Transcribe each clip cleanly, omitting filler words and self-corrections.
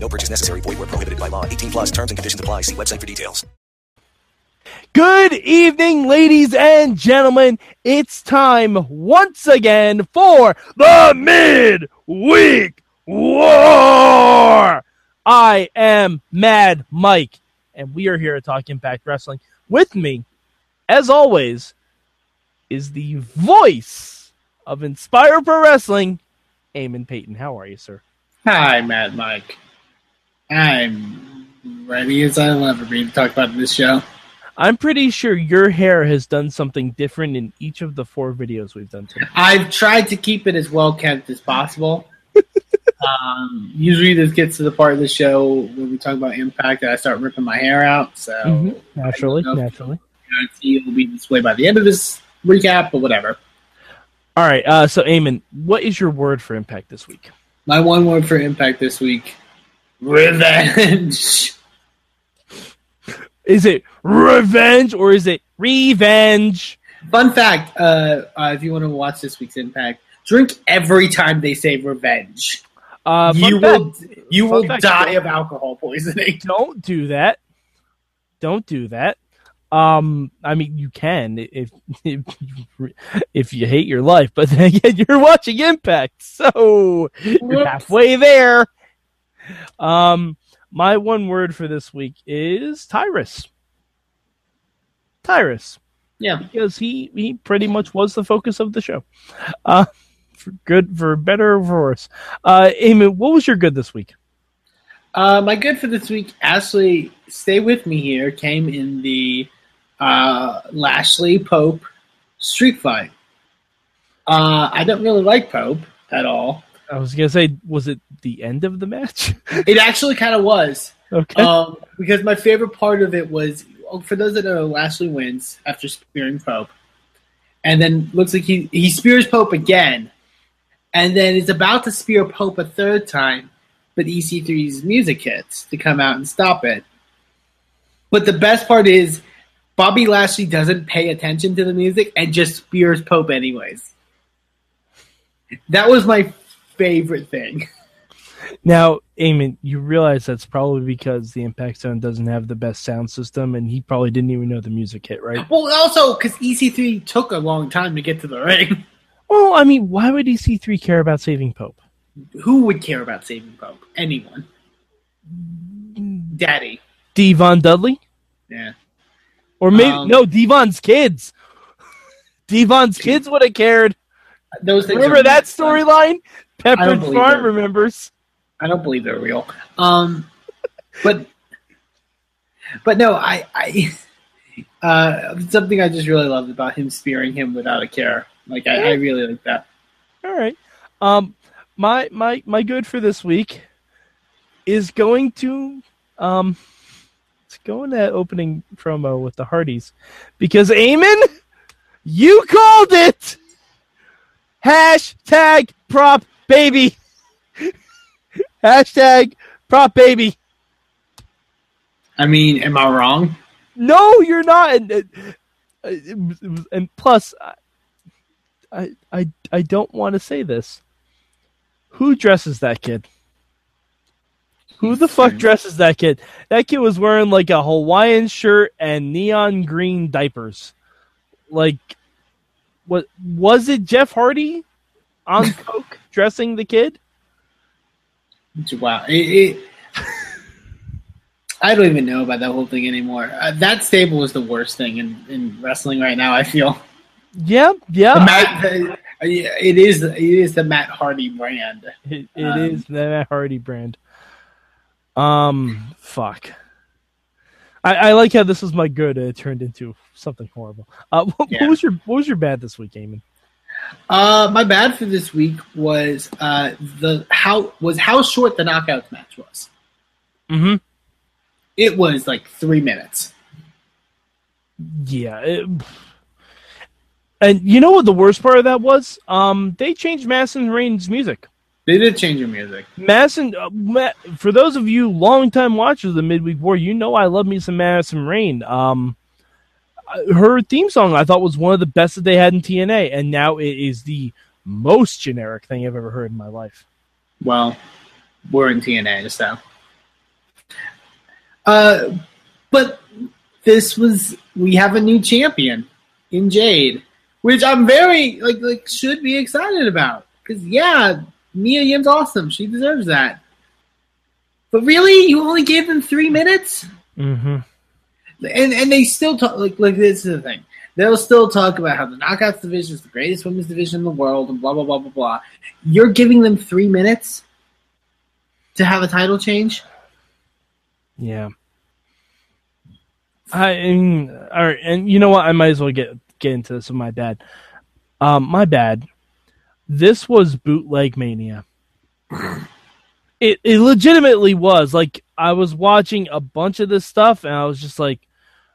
No purchase necessary. Void where prohibited by law. 18 plus terms and conditions apply. See website for details. Good evening, ladies and gentlemen. It's time once again for the Mid Week War. I am Mad Mike, and we are here at Talk Impact Wrestling. With me, as always, is the voice of Inspire Pro Wrestling, Eamon Peyton. How are you, sir? Hi, Mad Mike. I'm ready as I'll ever be to talk about this show. I'm pretty sure your hair has done something different in each of the four videos we've done today. I've tried to keep it as well kept as possible. Usually this gets to the part of the show where we talk about Impact that I start ripping my hair out. So naturally. Guarantee it will be this way by the end of this recap, but whatever. All right. So, Eamon, what is your word for Impact this week? My one word for Impact this week. Revenge. Is it revenge or is it revenge? Fun fact, if you want to watch this week's Impact, drink every time they say revenge. You will die of alcohol poisoning. Don't do that. Don't do that. I mean, you can if you hate your life, but then again, you're watching Impact, so you're halfway there. My one word for this week is Tyrus. Yeah, because he pretty much was the focus of the show. For good, for better, or for worse. Eamon, what was your good this week? My good for this week, Ashley, stay with me here, came in the Lashley Pope Street Fight. I don't really like Pope at all. I was going to say, was it the end of the match? It actually kind of was. Okay. Because my favorite part of it was, for those that don't know, Lashley wins after spearing Pope. And then looks like he spears Pope again. And then is about to spear Pope a third time, but EC3's music hits to come out and stop it. But the best part is Bobby Lashley doesn't pay attention to the music and just spears Pope anyways. That was my favorite thing. Now, Eamon, you realize that's probably because the Impact Zone doesn't have the best sound system, and he probably didn't even know the music hit, right? Well, also because EC3 took a long time to get to the ring. Well, I mean, why would EC3 care about saving Pope? Who would care about saving Pope? Anyone. Daddy. D-Von Dudley? Yeah. Or maybe no, D-Von's kids. D-Von's kids would have cared. Those remember that storyline? Pepperidge Farm remembers. I don't believe they're real. But no, I something I just really loved about him spearing him without a care. Like I really like that. All right. My good for this week is going to it's going to opening promo with the Hardys, because Eamon, you called it. Hashtag prop baby. Hashtag prop baby. I mean, am I wrong? No, you're not. And plus, I don't want to say this. Who dresses that kid? Who the fuck dresses that kid? That kid was wearing like a Hawaiian shirt and neon green diapers. Like, what was it? Jeff Hardy on coke dressing the kid? Wow! I don't even know about that whole thing anymore. That stable is the worst thing in wrestling right now, I feel. Yeah. It is the Matt Hardy brand. It is the Matt Hardy brand. Fuck. I like how this was my good. It turned into something horrible. What was your bad this week, Eamon? My bad for this week was how short the Knockouts match was. Mm-hmm. It was like 3 minutes. Yeah. And you know what the worst part of that was? They changed Madison Rain's music. They did change your music. Madison, for those of you longtime watchers of the Midweek War, you know I love me some Madison Rain. Her theme song, I thought, was one of the best that they had in TNA, and now it is the most generic thing I've ever heard in my life. Well, we're in TNA, so. But this was, we have a new champion in Jade, which I'm very, like should be excited about. Because, yeah, Mia Yim's awesome. She deserves that. But really, you only gave them 3 minutes? Mm-hmm. And they still talk, like this is the thing. They'll still talk about how the Knockouts division is the greatest women's division in the world and blah, blah, blah, blah, blah. You're giving them 3 minutes to have a title change? Yeah. All right, and you know what? I might as well get into this with my bad. My bad. This was bootleg mania. It legitimately was. Like, I was watching a bunch of this stuff, and I was just like,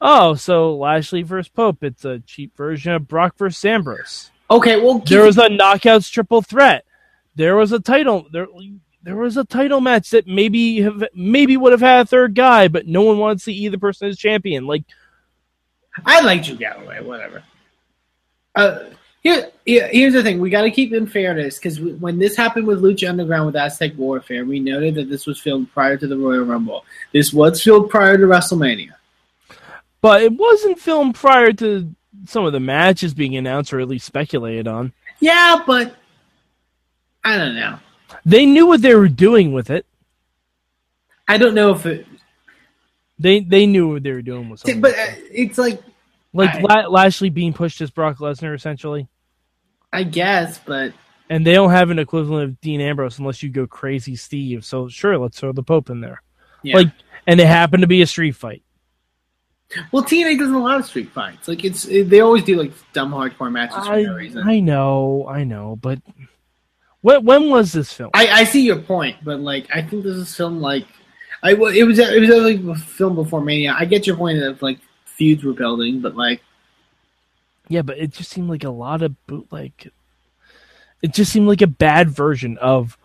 oh, so Lashley versus Pope. It's a cheap version of Brock versus Ambrose. Okay, well... There was a Knockouts triple threat. There was a title... There was a title match that maybe would have had a third guy, but no one wanted to see either person as champion. Like, I like Drew Galloway, whatever. Here's the thing. We got to keep in fairness, because when this happened with Lucha Underground with Aztec Warfare, we noted that this was filmed prior to the Royal Rumble. This was filmed prior to WrestleMania. But it wasn't filmed prior to some of the matches being announced or at least speculated on. Yeah, but I don't know. They knew what they were doing with it. I don't know if it... They knew what they were doing with something. But it's like... Lashley being pushed as Brock Lesnar, essentially. I guess, but... And they don't have an equivalent of Dean Ambrose unless you go crazy Steve, so sure, let's throw the Pope in there. Yeah. And it happened to be a street fight. Well, TNA doesn't allow street fights. They always do dumb hardcore matches for no reason. I know, but... When was this film? I see your point, but I think this is film it was a film before Mania. I get your point of feuds were building, but yeah, but it just seemed like a lot of bootleg. It just seemed like a bad version of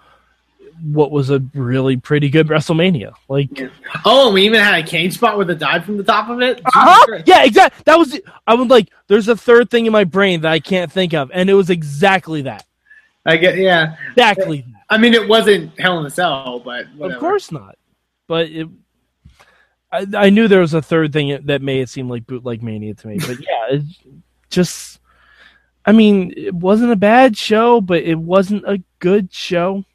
what was a really pretty good WrestleMania. Yeah. Oh, we even had a cage spot with a dive from the top of it. Uh-huh. Yeah, exactly. That was. I was like, there's a third thing in my brain that I can't think of, and it was exactly that. I get, yeah, exactly. I mean, it wasn't Hell in a Cell, but whatever. Of course not. But I knew there was a third thing that made it seem like bootleg mania to me. But yeah, it just, I mean, it wasn't a bad show, but it wasn't a good show.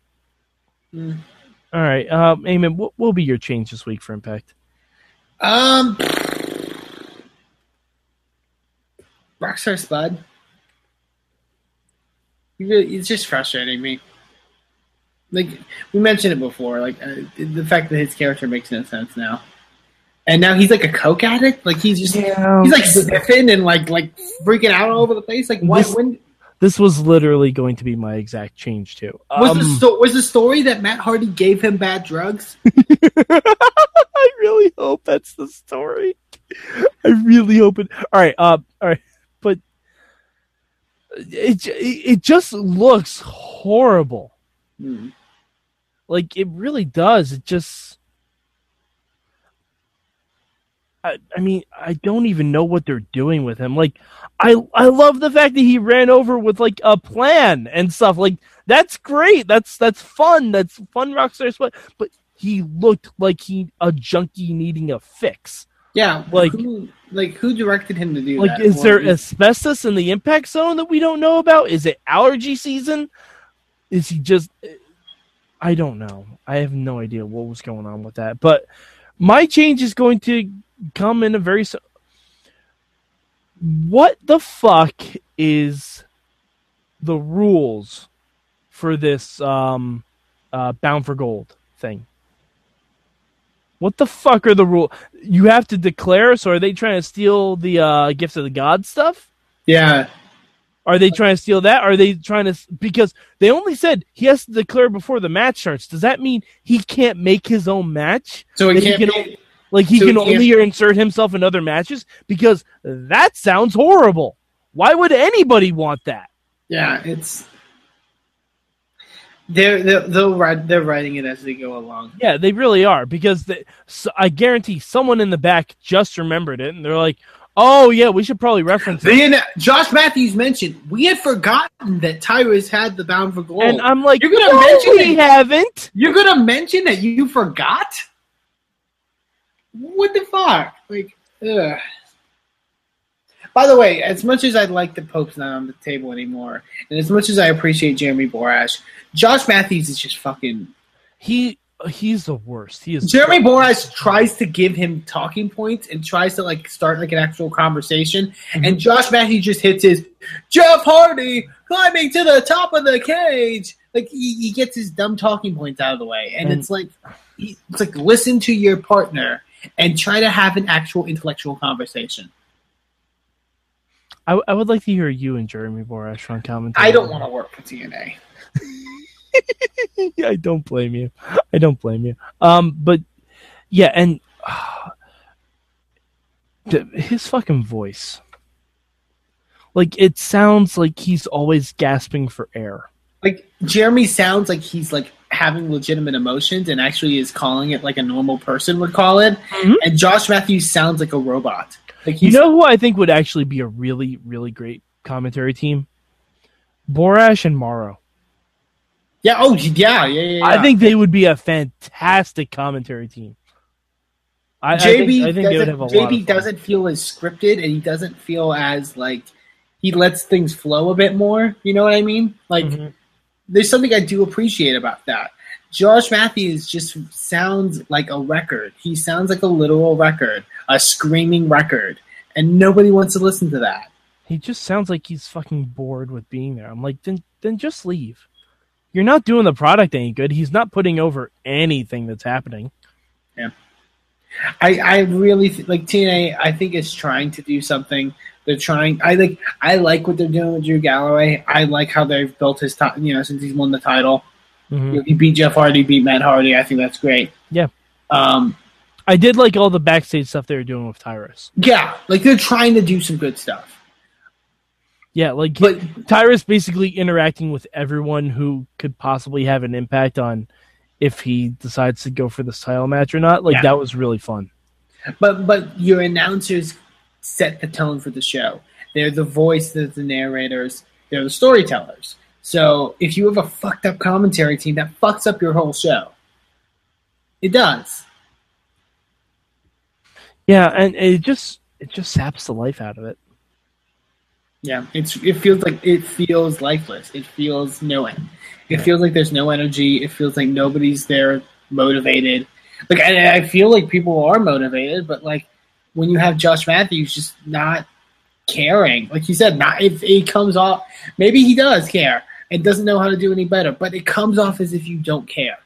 Mm. All right, Eamon, what will be your change this week for Impact? Rockstar Spud. It's just frustrating me. We mentioned it before, the fact that his character makes no sense now, and now he's a coke addict. He's just he's sniffing and freaking out all over the place. This was literally going to be my exact change too. Was the story that Matt Hardy gave him bad drugs? I really hope that's the story. I really hope it. All right, but. It just looks horrible. Mm. It really does. It just... I mean, I don't even know what they're doing with him. I love the fact that he ran over with, a plan and stuff. That's great. That's fun. That's fun Rockstar Spud. But he looked like a junkie needing a fix. Yeah, who directed him to do that? Is there asbestos in the impact zone that we don't know about? Is it allergy season? Is he just... I don't know. I have no idea what was going on with that. But my change is going to come in a very... What the fuck is the rules for this Bound for Gold thing? What the fuck are the rules? You have to declare, so are they trying to steal the Gift of the God stuff? Yeah. Are they trying to steal that? Are they trying to... Because they only said he has to declare before the match starts. Does that mean he can't make his own match? So it can't be... Like, he can only insert himself in other matches? Because that sounds horrible. Why would anybody want that? Yeah, it's... They're writing it as they go along. Yeah, they really are, because I guarantee someone in the back just remembered it, and they're like, oh, yeah, we should probably reference it. Then Josh Matthews mentioned, we had forgotten that Tyrus had the Bound for Gold. And I'm like, haven't. You're going to mention that you forgot? What the fuck? Like, ugh. By the way, as much as I'd like the Pope's not on the table anymore, and as much as I appreciate Jeremy Borash, Josh Matthews is just fucking... He's the worst. Jeremy Borash tries to give him talking points and tries to start an actual conversation, and Josh Matthews just hits his Jeff Hardy climbing to the top of the cage. Like, he gets his dumb talking points out of the way, and it's like listen to your partner and try to have an actual intellectual conversation. I would like to hear you and Jeremy Borash on commentary. I don't want to work for TNA. I don't blame you. But yeah, and his fucking voice. Like, it sounds like he's always gasping for air. Like, Jeremy sounds like he's having legitimate emotions and actually is calling it like a normal person would call it. Mm-hmm. And Josh Matthews sounds like a robot. Like, you know who I think would actually be a really, really great commentary team? Borash and Morrow. Yeah, oh, yeah. I think they would be a fantastic commentary team. I think they would have a lot of fun. JB doesn't feel as scripted, and he doesn't feel as, he lets things flow a bit more. You know what I mean? There's something I do appreciate about that. Josh Matthews just sounds like a record. He sounds like a literal record, a screaming record, and nobody wants to listen to that. He just sounds like he's fucking bored with being there. I'm like, then just leave. You're not doing the product any good. He's not putting over anything that's happening. Yeah. I really TNA, I think, is trying to do something. They're trying. I like what they're doing with Drew Galloway. I like how they've built his top, since he's won the title. Mm-hmm. He beat Jeff Hardy, beat Matt Hardy. I think that's great. Yeah. I did like all the backstage stuff they were doing with Tyrus. Yeah. They're trying to do some good stuff. Yeah, Tyrus basically interacting with everyone who could possibly have an impact on if he decides to go for this title match or not. That was really fun. But your announcers set the tone for the show. They're the voice, they're the narrators, they're the storytellers. So if you have a fucked up commentary team, that fucks up your whole show. It does. Yeah, and it just saps the life out of it. Yeah, it feels lifeless. It feels no end. It feels like there's no energy. It feels like nobody's there motivated. I feel like people are motivated, but when you have Josh Matthews just not caring, like you said, not if it comes off. Maybe he does care and doesn't know how to do any better, but it comes off as if you don't care.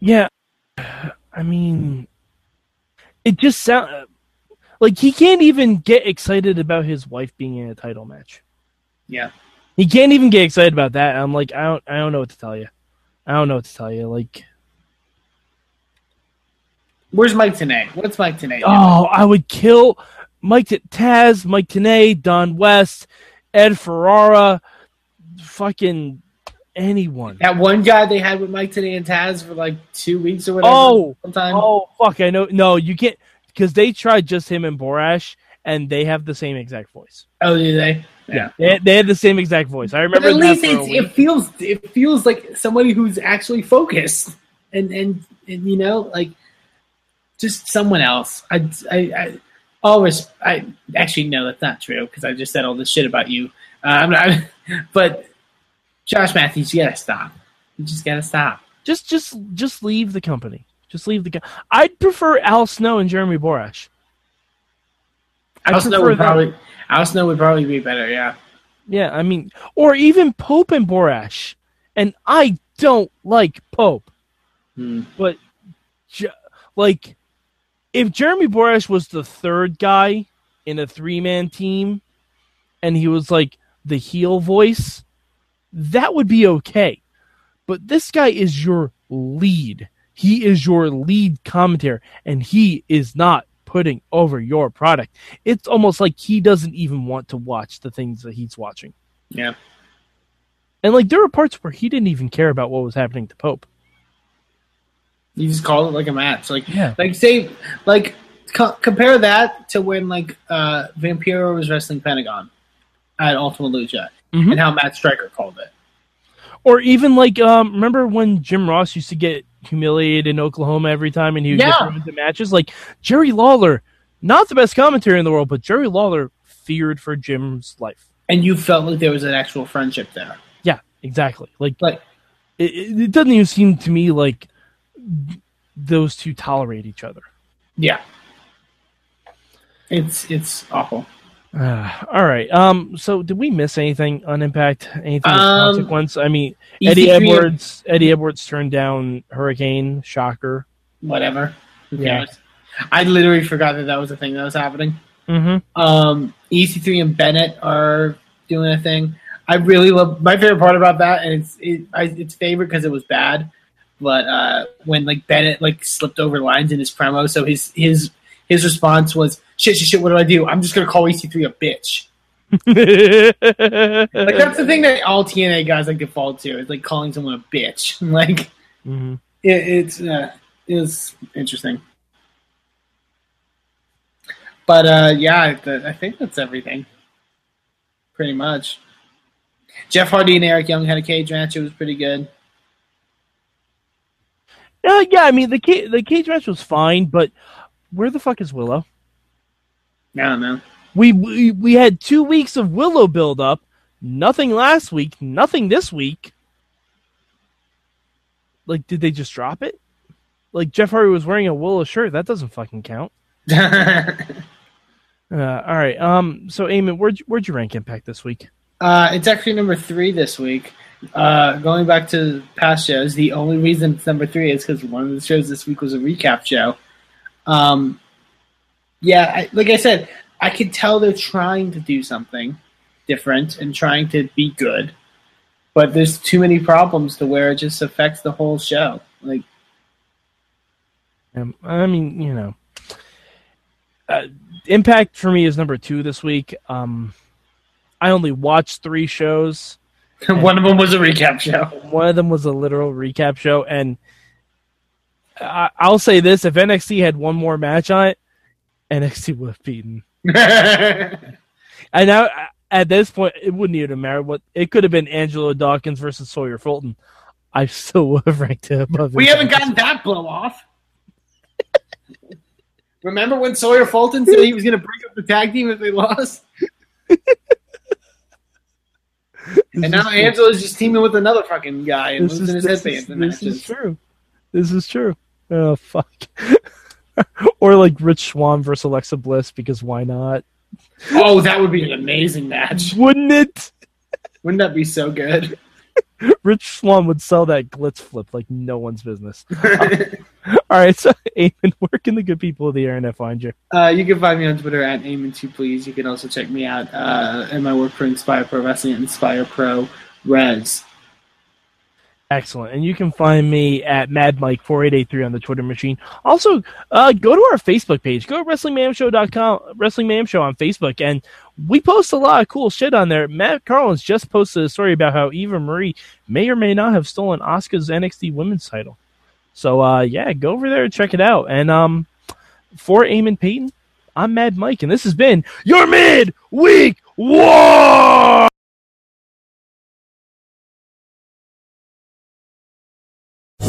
Yeah, I mean, it just sounds. He can't even get excited about his wife being in a title match. Yeah. He can't even get excited about that. I'm like, I don't know what to tell you. Where's Mike Tenay? What's Mike Tenay doing? Oh, I would kill Taz, Mike Tenay, Don West, Ed Ferrara, fucking anyone. That one guy they had with Mike Tenay and Taz for 2 weeks or whatever. Oh, fuck, I know. No, you can't. Because they tried just him and Borash, and they have the same exact voice. Oh, do they? Yeah. They had the same exact voice. I remember that. But at least it feels like somebody who's actually focused. And just someone else. Actually, no, that's not true, because I just said all this shit about you. But Josh Matthews, you gotta stop. You just gotta stop. Just leave the company. Just leave the guy. I'd prefer Al Snow and Jeremy Borash. Al Snow would probably be better, yeah. Yeah, I mean, or even Pope and Borash. And I don't like Pope. But, if Jeremy Borash was the third guy in a three-man team and he was, the heel voice, that would be okay. But this guy is your lead. He is your lead commentator, and he is not putting over your product. It's almost like he doesn't even want to watch the things that he's watching. Yeah. And, like, there were parts where he didn't even care about what was happening to Pope. You just call it like a match. Like, yeah. Like, say, like, compare that to when, like, Vampiro was wrestling Pentagon at Ultimate Lucha, mm-hmm. and how Matt Stryker called it. Or even, like, remember when Jim Ross used to get humiliated in Oklahoma every time and he would get thrown into matches? Like, Jerry Lawler, not the best commentator in the world, but Jerry Lawler feared for Jim's life. And you felt like there was an actual friendship there. Yeah, exactly. Like it doesn't even seem to me like those two tolerate each other. Yeah. It's awful. All right. So did we miss anything on Impact? Anything of consequence? I mean, Eddie Edwards turned down Hurricane. Shocker. Whatever. Yeah. I literally forgot that was a thing that was happening. Mm-hmm. EC3 and Bennett are doing a thing. I really love my favorite part about that, and it's favorite because it was bad. But when like Bennett like slipped over lines in his promo, so his response was, Shit, what do? I'm just going to call EC3 a bitch. Like, that's the thing that all TNA guys, like, default to. It's, like, calling someone a bitch. Like, mm-hmm. It's interesting. But, yeah, I think that's everything. Pretty much. Jeff Hardy and Eric Young had a cage match. It was pretty good. Yeah, I mean, the cage match was fine, but where the fuck is Willow? I don't know. We had 2 weeks of Willow build up. Nothing last week. Nothing this week. Like, did they just drop it? Like, Jeff Hardy was wearing a Willow shirt. That doesn't fucking count. All right. So, Eamon, where'd you rank Impact this week? It's actually number 3 this week. Going back to past shows, the only reason it's number 3 is because one of the shows this week was a recap show. Yeah, like I said, I can tell they're trying to do something different and trying to be good, but there's too many problems to where it just affects the whole show. Like, I mean, you know, Impact for me is number 2 this week. I only watched 3 shows. One of them was a recap show. One of them was a literal recap show, and I'll say this: if NXT had one more match on it, NXT would have beaten. And now, at this point, it wouldn't even matter. It could have been Angelo Dawkins versus Sawyer Fulton. I still would have ranked it above. We haven't gotten that blow off. Remember when Sawyer Fulton said he was going to break up the tag team if they lost? And now Angelo's just teaming with another fucking guy and losing his headband. This is true. Oh, fuck. Or like Rich Swann versus Alexa Bliss, because why not? Oh, that would be an amazing match. Wouldn't it? Wouldn't that be so good? Rich Swann would sell that glitz flip like no one's business. All right, so Eamon, where can the good people of the internet find you? You can find me on Twitter at Eamon2Please. You can also check me out in my work for Inspire Pro Wrestling and Inspire Pro Res. Excellent. And you can find me at MadMike4883 on the Twitter machine. Also, go to our Facebook page. Go to WrestlingMamShow.com, Wrestling Mam Show on Facebook, and we post a lot of cool shit on there. Matt Carlins just posted a story about how Eva Marie may or may not have stolen Asuka's NXT Women's title. So, yeah, go over there and check it out. And for Eamon Peyton, I'm Mad Mike, and this has been your Mid Week War!